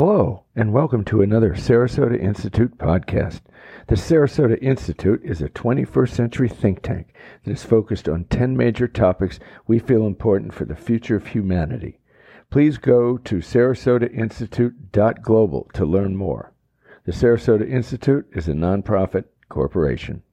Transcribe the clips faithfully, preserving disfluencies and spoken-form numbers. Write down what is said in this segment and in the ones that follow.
Hello, and welcome to another Sarasota Institute podcast. The Sarasota Institute is a twenty-first century think tank that is focused on ten major topics we feel important for the future of humanity. Please go to sarasota institute dot global to learn more. The Sarasota Institute is a nonprofit corporation.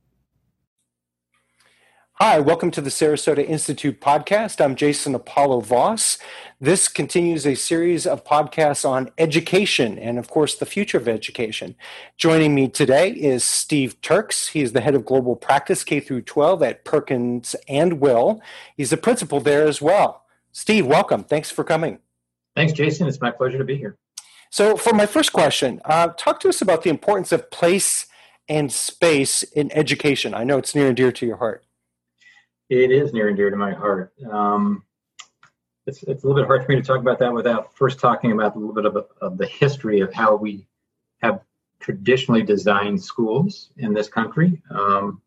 Hi, welcome to the Sarasota Institute podcast. I'm Jason Apollo Voss. This continues a series of podcasts on education and, of course, the future of education. Joining me today is Steve Turckes. He is the head of global practice K through twelve at Perkins and Will. He's the principal there as well. Steve, welcome. Thanks for coming. Thanks, Jason. It's my pleasure to be here. So for my first question, uh, talk to us about the importance of place and space in education. I know it's near and dear to your heart. It is near and dear to my heart. Um, it's, it's a little bit hard for me to talk about that without first talking about a little bit of, a, of the history of how we have traditionally designed schools in this country. Um,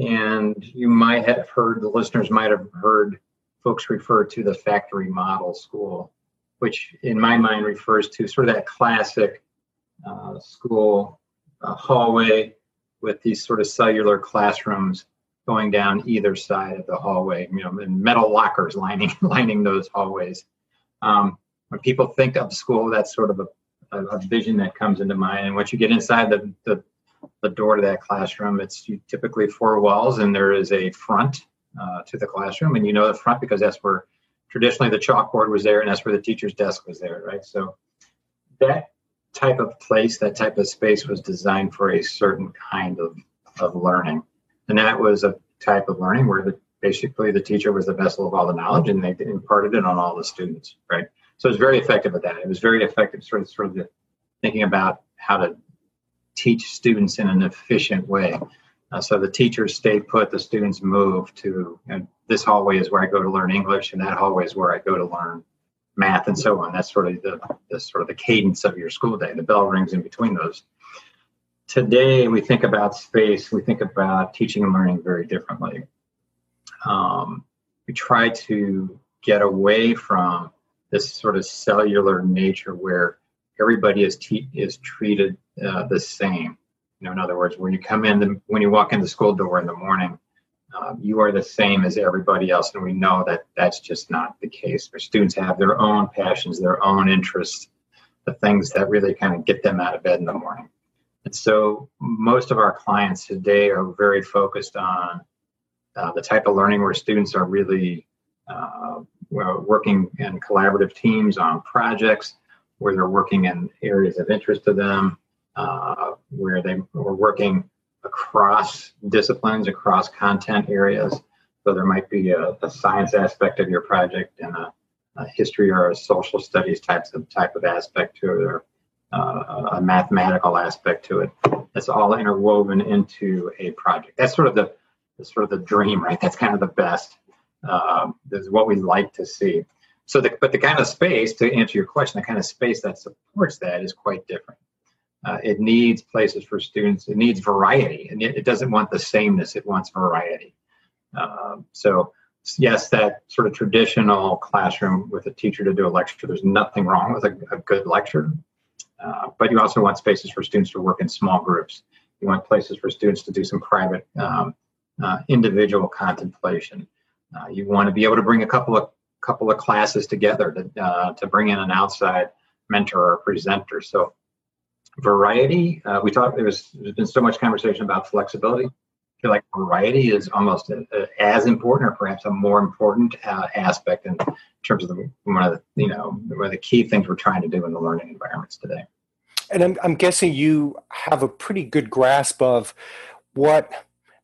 and you might have heard, the listeners might have heard folks refer to the factory model school, which in my mind refers to sort of that classic uh, school uh, hallway with these sort of cellular classrooms going down either side of the hallway, you know, and metal lockers lining lining those hallways. Um, when people think of school, that's sort of a, a vision that comes into mind. And once you get inside the, the, the door to that classroom, it's typically four walls, and there is a front uh, to the classroom. And you know the front because that's where traditionally the chalkboard was there, and that's where the teacher's desk was there, right? So that type of place, that type of space was designed for a certain kind of, of learning. And that was a type of learning where the, basically the teacher was the vessel of all the knowledge, and they imparted it on all the students, right? So it was very effective at that. It was very effective sort of, sort of thinking about how to teach students in an efficient way. Uh, so the teachers stay put, the students move to, you know, this hallway is where I go to learn English, and that hallway is where I go to learn math, and so on. That's sort of the, the sort of the cadence of your school day. The bell rings in between those. Today, we think about space, we think about teaching and learning very differently. Um, we try to get away from this sort of cellular nature where everybody is te- is treated uh, the same. You know, in other words, when you come in, the, when you walk in the school door in the morning, uh, you are the same as everybody else, and we know that that's just not the case. Our students have their own passions, their own interests, the things that really kind of get them out of bed in the morning. And so most of our clients today are very focused on uh, the type of learning where students are really uh, working in collaborative teams on projects, where they're working in areas of interest to them, uh, where they are working across disciplines, across content areas. So there might be a, a science aspect of your project and a, a history or a social studies types of type of aspect to it. Uh, a mathematical aspect to it. That's all interwoven into a project. That's sort of the, that's sort of the dream, right? That's kind of the best. Uh, this is what we like to see. So, the, but the kind of space, to answer your question, the kind of space that supports that is quite different. Uh, it needs places for students. It needs variety, and it, it doesn't want the sameness. It wants variety. Uh, so, yes, that sort of traditional classroom with a teacher to do a lecture. There's nothing wrong with a, a good lecture. Uh, but you also want spaces for students to work in small groups. You want places for students to do some private um, uh, individual contemplation. Uh, you want to be able to bring a couple of couple of classes together to, uh, to bring in an outside mentor or presenter. So variety, uh, we talked, there's, there's been so much conversation about flexibility. I feel like variety is almost a, a, as important or perhaps a more important uh, aspect in terms of the, one of the, you know, one of the key things we're trying to do in the learning environments today. And I'm, I'm guessing you have a pretty good grasp of what,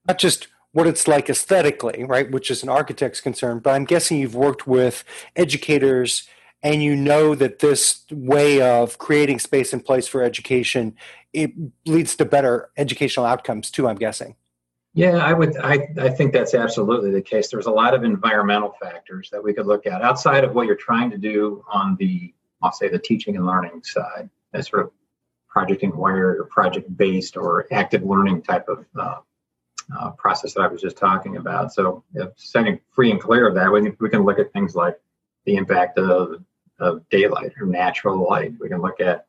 not just what it's like aesthetically, right, which is an architect's concern, but I'm guessing you've worked with educators and you know that this way of creating space and place for education, it leads to better educational outcomes too, I'm guessing. Yeah, I would. I, I think that's absolutely the case. There's a lot of environmental factors that we could look at outside of what you're trying to do on the, I'll say, the teaching and learning side, that sort of project inquired or project based or active learning type of uh, uh, process that I was just talking about. So, yeah, setting free and clear of that, we, we can look at things like the impact of, of daylight or natural light. We can look at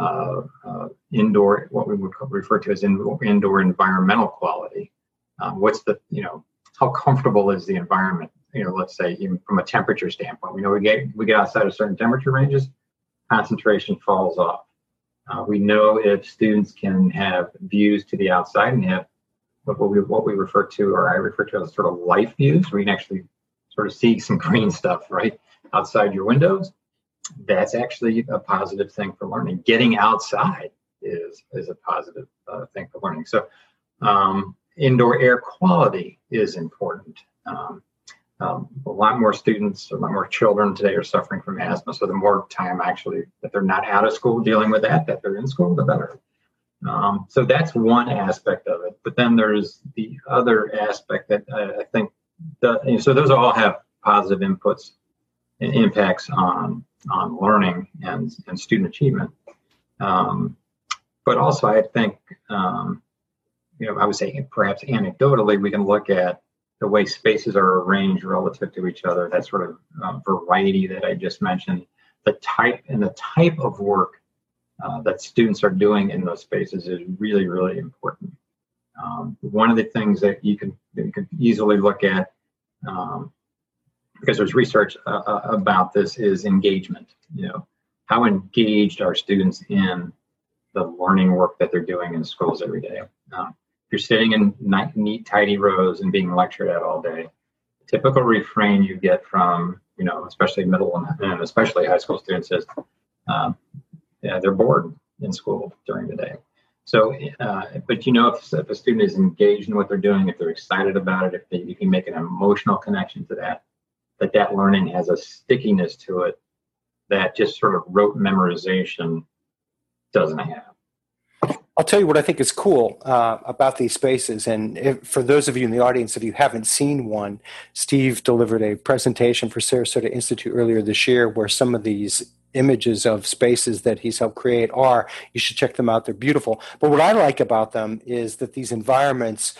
uh, uh, indoor, what we would refer to as indoor, indoor environmental quality. Uh, what's the, you know, how comfortable is the environment? You know, let's say even from a temperature standpoint, we know we get we get outside of certain temperature ranges, concentration falls off. Uh, we know if students can have views to the outside and have what we what we refer to, or I refer to as sort of life views, where you can actually sort of see some green stuff right outside your windows. That's actually a positive thing for learning. Getting outside is is a positive uh, thing for learning. So um, indoor air quality is important. Um, Um, a lot more students, a lot more children today are suffering from asthma. So the more time actually that they're not out of school dealing with that, that they're in school, the better. Um, so that's one aspect of it. But then there's the other aspect that I, I think, the, you know, so those all have positive inputs and impacts on on learning and, and student achievement. Um, but also I think, um, you know, I would say perhaps anecdotally, we can look at the way spaces are arranged relative to each other, that sort of um, variety that I just mentioned, the type and the type of work uh, that students are doing in those spaces is really, really important. Um, one of the things that you can, that you can easily look at, um, because there's research uh, uh, about this, is engagement. You know, how engaged are students in the learning work that they're doing in schools every day? Um, You're sitting in neat, tidy rows and being lectured at all day. The typical refrain you get from, you know, especially middle and, and especially high school students is, um, yeah, they're bored in school during the day. So, uh, but you know, if, if a student is engaged in what they're doing, if they're excited about it, if they, you can make an emotional connection to that, that that learning has a stickiness to it that just sort of rote memorization doesn't have. I'll tell you what I think is cool uh, about these spaces, and if, for those of you in the audience, if you haven't seen one, Steve delivered a presentation for Sarasota Institute earlier this year where some of these images of spaces that he's helped create are. You should check them out. They're beautiful. But what I like about them is that these environments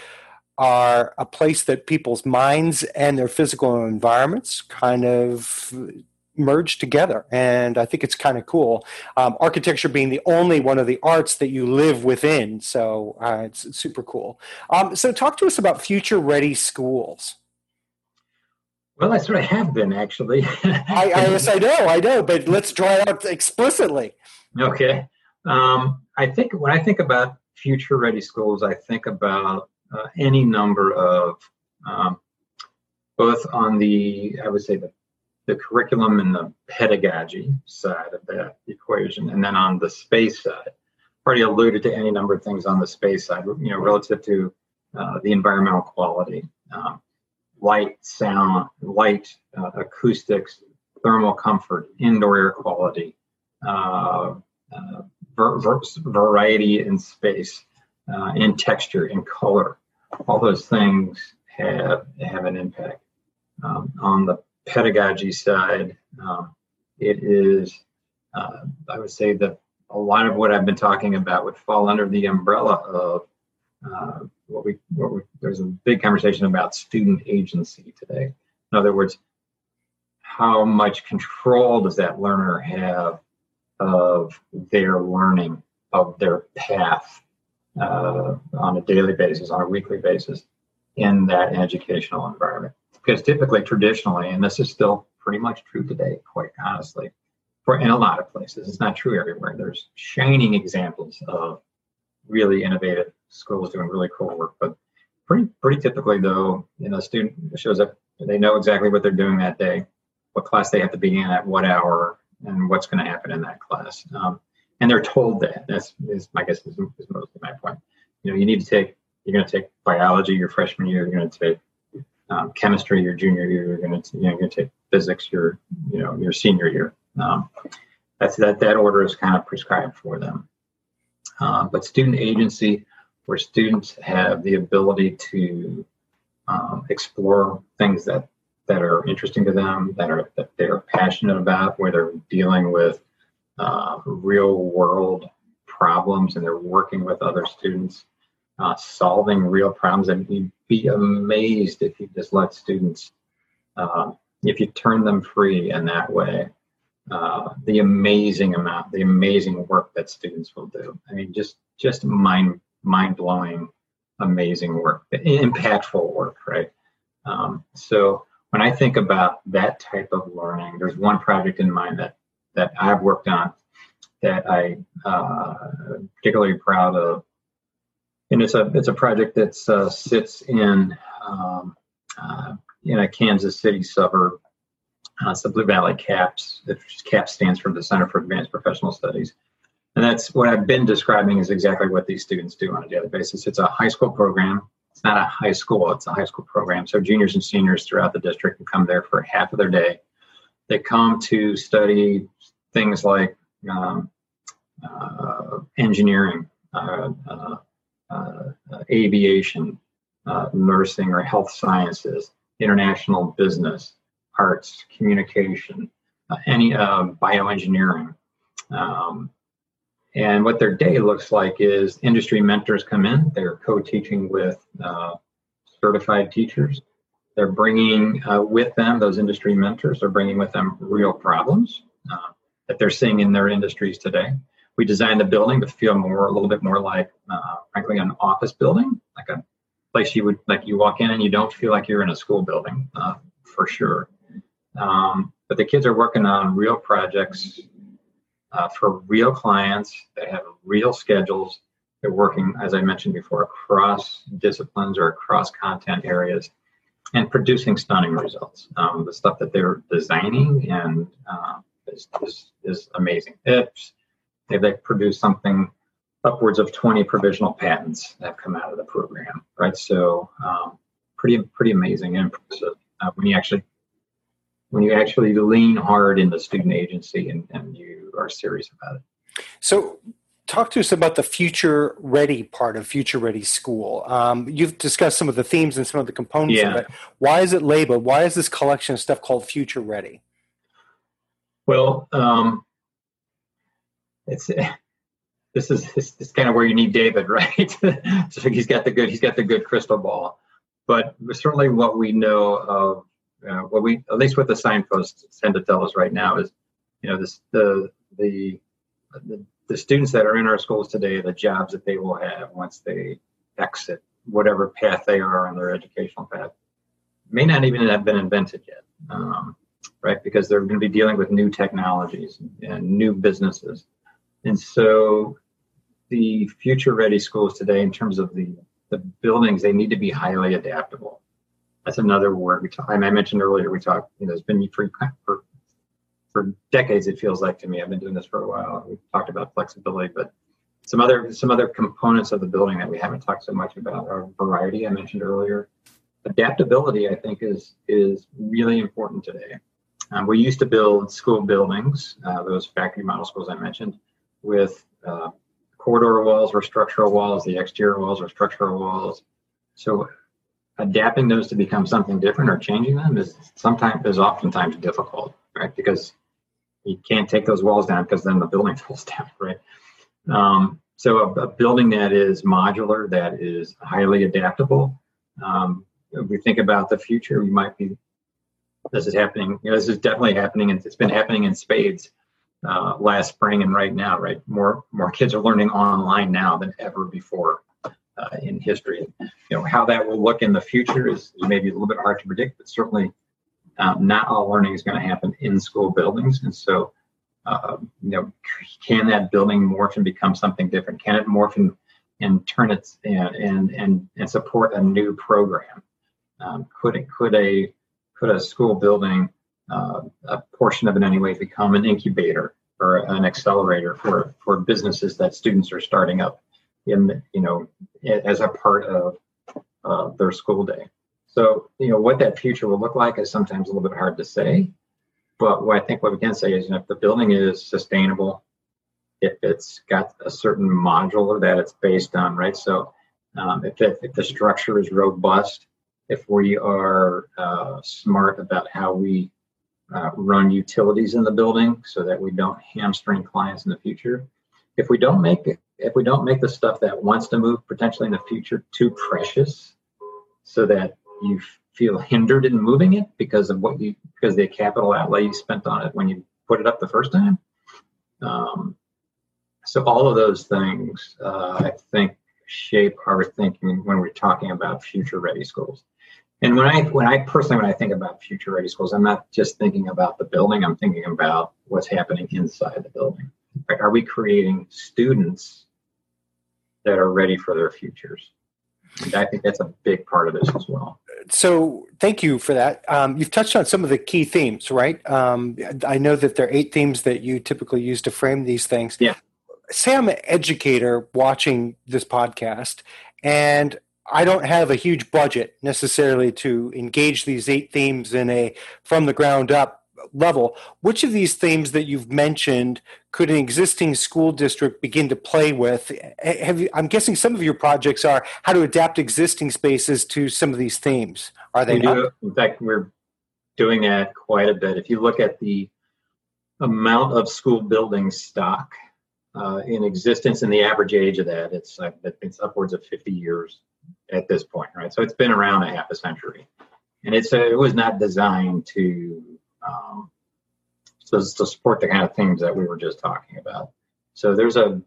are a place that people's minds and their physical environments kind of merged together, and I think it's kind of cool. Um, architecture being the only one of the arts that you live within, so uh, it's super cool. Um, so talk to us about future-ready schools. Well, I sort of have been, actually. I, I, yes, I know, I know, but let's draw it out explicitly. Okay. Um, I think when I think about future-ready schools, I think about uh, any number of, um, both on the, I would say, the the curriculum and the pedagogy side of that equation, and then on the space side. Already alluded to any number of things on the space side, you know, relative to uh, the environmental quality, uh, light, sound, light, uh, acoustics, thermal comfort, indoor air quality, uh, uh, ver- ver- variety in space, uh, in texture, in color. All those things have have an impact um, on the pedagogy side. Um, it is, uh, I would say that a lot of what I've been talking about would fall under the umbrella of uh, what we, what we, there's a big conversation about student agency today. In other words, how much control does that learner have of their learning, of their path uh, on a daily basis, on a weekly basis in that educational environment? Because typically, traditionally, and this is still pretty much true today, quite honestly, for in a lot of places, it's not true everywhere. There's shining examples of really innovative schools doing really cool work, but pretty pretty typically, though, you know, a student shows up, they know exactly what they're doing that day, what class they have to be in at what hour, and what's going to happen in that class, um, and they're told that. That's is I guess is, is mostly my point. You know, you need to take, you're going to take biology your freshman year, you're going to take Um, chemistry your junior year, you're going to you know, you're going to take physics your you know your senior year. Um, that's that that order is kind of prescribed for them. Uh, but student agency, where students have the ability to um, explore things that that are interesting to them, that are that they are passionate about, where they're dealing with uh, real world problems and they're working with other students. Uh, solving real problems, and you'd be amazed if you just let students, uh, if you turn them free in that way, uh, the amazing amount, the amazing work that students will do. I mean, just just mind mind blowing, amazing work, impactful work, right? Um, so when I think about that type of learning, there's one project in mind that that I've worked on that I uh, particularly proud of. And it's a, it's a project that uh, sits in um, uh, in a Kansas City suburb. Uh, it's the Blue Valley CAPS. CAPS stands for the Center for Advanced Professional Studies. And that's what I've been describing is exactly what these students do on a daily basis. It's a high school program. It's not a high school. It's a high school program. So juniors and seniors throughout the district can come there for half of their day. They come to study things like um, uh, engineering, uh, uh, Uh, uh, aviation, uh, nursing or health sciences, international business, arts, communication, uh, any uh, bioengineering. Um, and what their day looks like is industry mentors come in, they're co-teaching with uh, certified teachers. They're bringing uh, with them, those industry mentors are bringing with them real problems uh, that they're seeing in their industries today. We designed the building to feel more, a little bit more like, uh, frankly, an office building, like a place you would, like you walk in and you don't feel like you're in a school building, uh, for sure. Um, but the kids are working on real projects uh, for real clients. They have real schedules. They're working, as I mentioned before, across disciplines or across content areas and producing stunning results. Um, the stuff that they're designing and uh, is, is, is amazing. It's, They've produced something upwards of twenty provisional patents that have come out of the program, right? So um, pretty, pretty amazing and impressive uh, when you actually, when you actually lean hard into student agency and, and you are serious about it. So talk to us about the Future Ready part of Future Ready School. Um, you've discussed some of the themes and some of the components yeah. of it. Why is it labeled? Why is this collection of stuff called Future Ready? Well, um, It's this is this, this kind of where you need David, right? So he's got the good he's got the good crystal ball, but certainly what we know of uh, what we at least what the signposts tend to tell us right now is, you know, this the the the, the students that are in our schools today, the jobs that they will have once they exit whatever path they are on their educational path may not even have been invented yet, um, right? Because they're going to be dealing with new technologies and, and new businesses. And so the Future Ready schools today, in terms of the, the buildings, they need to be highly adaptable. That's another word. We talk, I mentioned earlier, we talked, you know, it's been for, for, for decades, it feels like to me. I've been doing this for a while. We've talked about flexibility, but some other, some other components of the building that we haven't talked so much about are variety. I mentioned earlier. Adaptability, I think, is, is really important today. Um, we used to build school buildings, uh, those factory model schools I mentioned, with uh, corridor walls or structural walls, the exterior walls or structural walls. So adapting those to become something different or changing them is sometimes is oftentimes difficult, right? Because you can't take those walls down because then the building falls down, right? Um, so a, a building that is modular, that is highly adaptable. Um, if we think about the future, we might be, this is happening, you know, this is definitely happening and it's been happening in spades. Uh, last spring and right now, right? More more kids are learning online now than ever before uh, in history. You know, how that will look in the future is maybe a little bit hard to predict, but certainly um, not all learning is going to happen in school buildings. And so, uh, you know, can that building morph and become something different? Can it morph and, and turn its and, and and and support a new program? Um, could it could a could a school building Uh, a portion of it anyway become an incubator or an accelerator for, for businesses that students are starting up in, you know, as a part of uh, their school day. So, you know, what that future will look like is sometimes a little bit hard to say, but what I think what we can say is, you know, if the building is sustainable, if it's got a certain modular that it's based on, right? So um, if, it, if the structure is robust, if we are uh, smart about how we Uh, run utilities in the building so that we don't hamstring clients in the future. If we don't make it, if we don't make the stuff that wants to move potentially in the future too precious, so that you feel hindered in moving it because of what you because the capital outlay you spent on it when you put it up the first time. Um, so all of those things, uh, I think, shape our thinking when we're talking about future ready schools. And when I, when I personally, when I think about future ready schools, I'm not just thinking about the building. I'm thinking about what's happening inside the building. Are we creating students that are ready for their futures? And I think that's a big part of this as well. So thank you for that. Um, you've touched on some of the key themes, right? Um, I know that there are eight themes that you typically use to frame these things. Yeah. Say I'm an educator watching this podcast, and I don't have a huge budget necessarily to engage these eight themes in a from the ground up level. Which of these themes that you've mentioned could an existing school district begin to play with? Have you, I'm guessing some of your projects are how to adapt existing spaces to some of these themes. Are they? We not? Do, in fact, we're doing that quite a bit. If you look at the amount of school building stock uh, in existence and the average age of that, it's like, it's upwards of fifty years at this point, right? So it's been around a half a century, and it's a, it was not designed to Um, so to support the kind of themes that we were just talking about. So there's a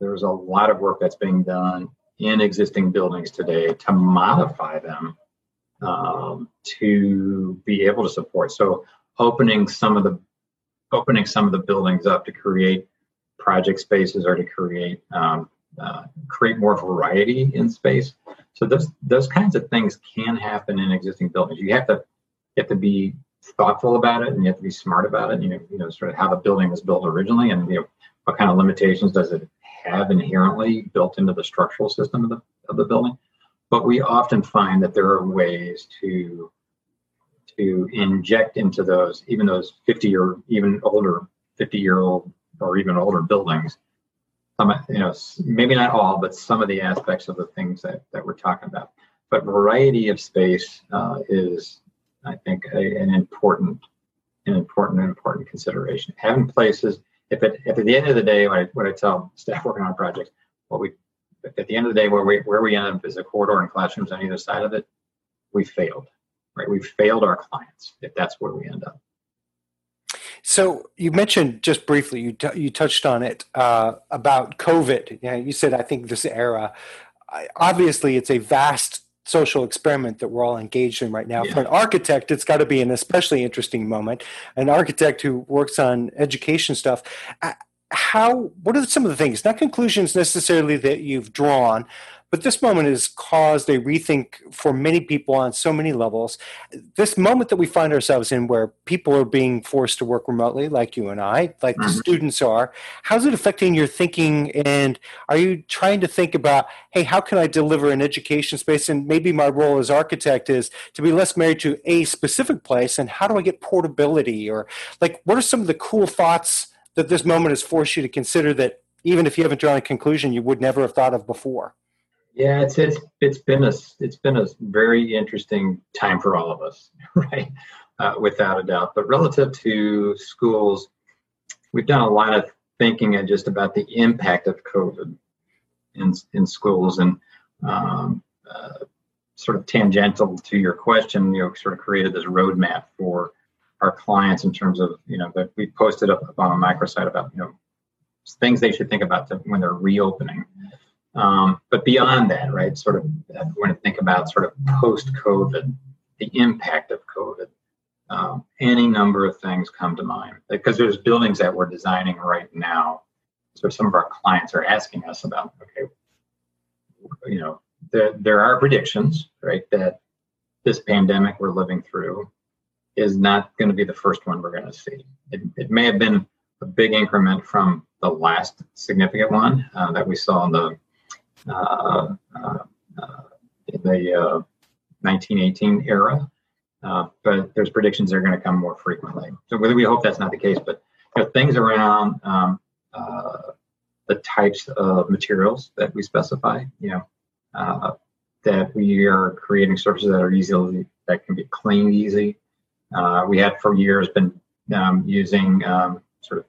there's a lot of work that's being done in existing buildings today to modify them um, to be able to support. So opening some of the opening some of the buildings up to create project spaces or to create um, uh, create more variety in space. So those those kinds of things can happen in existing buildings. You have to you have to be thoughtful about it, and you have to be smart about it. You know, you know, sort of how the building was built originally, and you know, what kind of limitations does it have inherently built into the structural system of the of the building. But we often find that there are ways to to inject into those, even those fifty or even older, fifty year old or even older buildings. Some, you know, maybe not all, but some of the aspects of the things that that we're talking about. But variety of space uh, is. I think a, an important, an important, important consideration. Having places, if at, if at the end of the day, what I, what I tell staff working on projects, what we, at the end of the day, where we, where we end up is a corridor and classrooms on either side of it, we failed, right? We failed our clients if that's where we end up. So you mentioned just briefly, you t- you touched on it uh, about COVID. You know, you said, I think this era, I, obviously it's a vast social experiment that we're all engaged in right now. Yeah. For an architect, it's got to be an especially interesting moment. An architect who works on education stuff, how? What are some of the things, not conclusions necessarily that you've drawn, but this moment has caused a rethink for many people on so many levels. This moment that we find ourselves in where people are being forced to work remotely, like you and I, like mm-hmm. the students are, how's it affecting your thinking? And are you trying to think about, hey, how can I deliver an education space? And maybe my role as architect is to be less married to a specific place. And how do I get portability? Or like, what are some of the cool thoughts that this moment has forced you to consider that even if you haven't drawn a conclusion, you would never have thought of before? Yeah, it's it's it's been a it's been a very interesting time for all of us, right? Uh, without a doubt. But relative to schools, we've done a lot of thinking and just about the impact of COVID in in schools, and um, uh, sort of tangential to your question, you know, sort of created this roadmap for our clients in terms of, you know, that we posted up on a microsite about, you know, things they should think about to, when they're reopening. Um, but beyond that, right, sort of, I want to think about sort of post-COVID, the impact of COVID. Um, any number of things come to mind because there's buildings that we're designing right now. So some of our clients are asking us about, okay, you know, there, there are predictions, right, that this pandemic we're living through is not going to be the first one we're going to see. It, it may have been a big increment from the last significant one uh, that we saw in the Uh, uh, uh, in the uh, nineteen eighteen era, uh, but there's predictions they're going to come more frequently. So we hope that's not the case, but you know, things around um, uh, the types of materials that we specify, you know, uh, that we are creating surfaces that are easily, that can be cleaned easy. Uh, we had for years been um, using um, sort of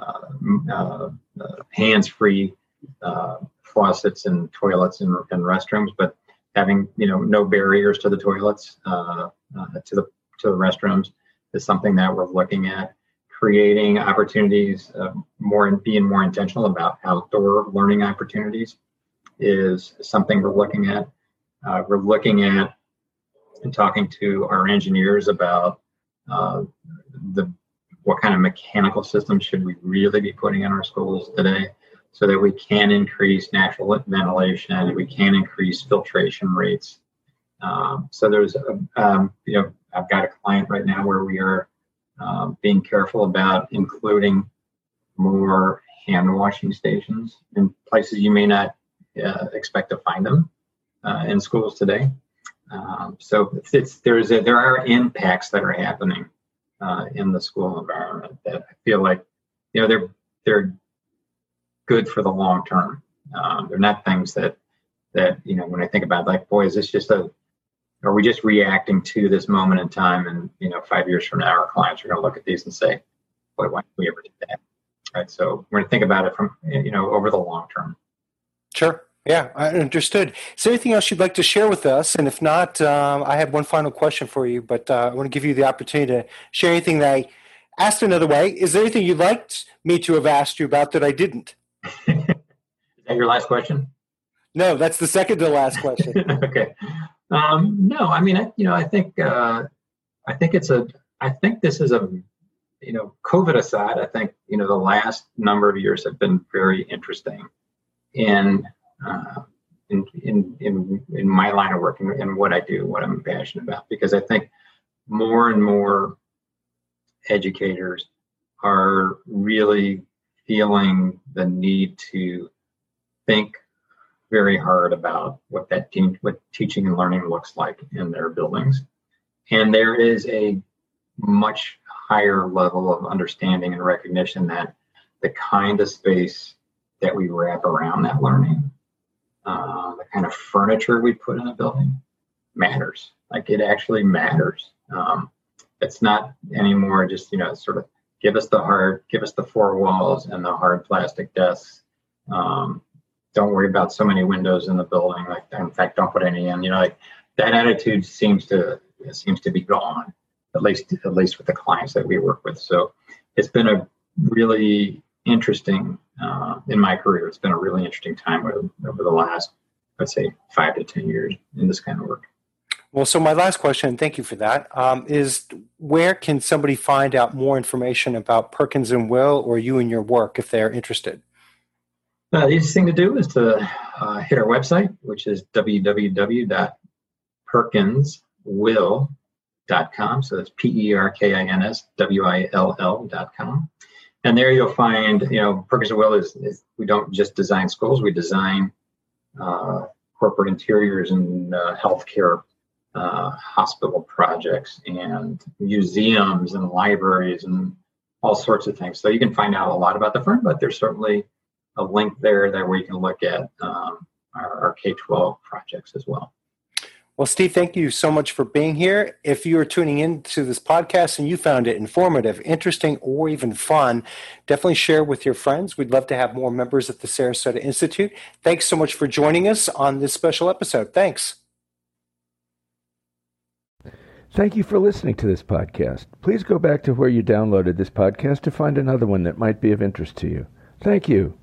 uh, uh, uh, hands-free uh, faucets and toilets and, and restrooms, but having, you know, no barriers to the toilets, uh, uh, to the to the restrooms is something that we're looking at. creating opportunities, uh, more and being more intentional about outdoor learning opportunities is something we're looking at. Uh, we're looking at and talking to our engineers about uh, the what kind of mechanical systems should we really be putting in our schools today, so that we can increase natural ventilation, we can increase filtration rates. Um, so there's, a, um, you know, I've got a client right now where we are um, being careful about including more hand washing stations in places you may not uh, expect to find them uh, in schools today. Um, so it's, it's, there's a, there are impacts that are happening uh, in the school environment that I feel like, you know, they're they're good for the long term. Um, they're not things that that you know when I think about, like, boy, is this just a are we just reacting to this moment in time? And you know, five years from now, our clients are going to look at these and say, boy, why did we ever do that? Right. So we're going to think about it from you know over the long term. Sure. Yeah, I understood. Is there anything else you'd like to share with us? And if not, um, I have one final question for you, but uh, I want to give you the opportunity to share anything that I asked another way. Is there anything you'd like me to have asked you about that I didn't? Is that your last question? No, that's the second to last question. Okay. Um, no, I mean, I, you know, I think, uh, I think it's a, I think this is a, you know, COVID aside, I think, you know, the last number of years have been very interesting in, uh, in, in, in, in my line of work and, and what I do, what I'm passionate about, because I think more and more educators are really feeling the need to think very hard about what that te- what teaching and learning looks like in their buildings. And there is a much higher level of understanding and recognition that the kind of space that we wrap around that learning, uh, the kind of furniture we put in a building matters. Like, it actually matters. Um, it's not anymore just, you know, sort of give us the hard, give us the four walls and the hard plastic desks. Um, don't worry about so many windows in the building. Like, in fact, don't put any in, you know, like that attitude seems to, seems to be gone, at least, at least with the clients that we work with. So it's been a really interesting, uh, in my career, it's been a really interesting time over, over the last, I'd say five to ten years in this kind of work. Well, so my last question, thank you for that, um, is where can somebody find out more information about Perkins and Will or you and your work if they're interested? Uh, the easiest thing to do is to uh, hit our website, which is w w w dot perkins will dot com. So that's P E R K I N S W I L L dot com. And there you'll find, you know, Perkins and Will is, is we don't just design schools, we design uh, corporate interiors and uh, healthcare, uh, hospital projects and museums and libraries and all sorts of things. So you can find out a lot about the firm, but there's certainly a link there that we can look at um, our, our K twelve projects as well. Well, Steve, thank you so much for being here. If you are tuning into this podcast and you found it informative, interesting, or even fun, definitely share with your friends. We'd love to have more members at the Sarasota Institute. Thanks so much for joining us on this special episode. Thanks. Thank you for listening to this podcast. Please go back to where you downloaded this podcast to find another one that might be of interest to you. Thank you.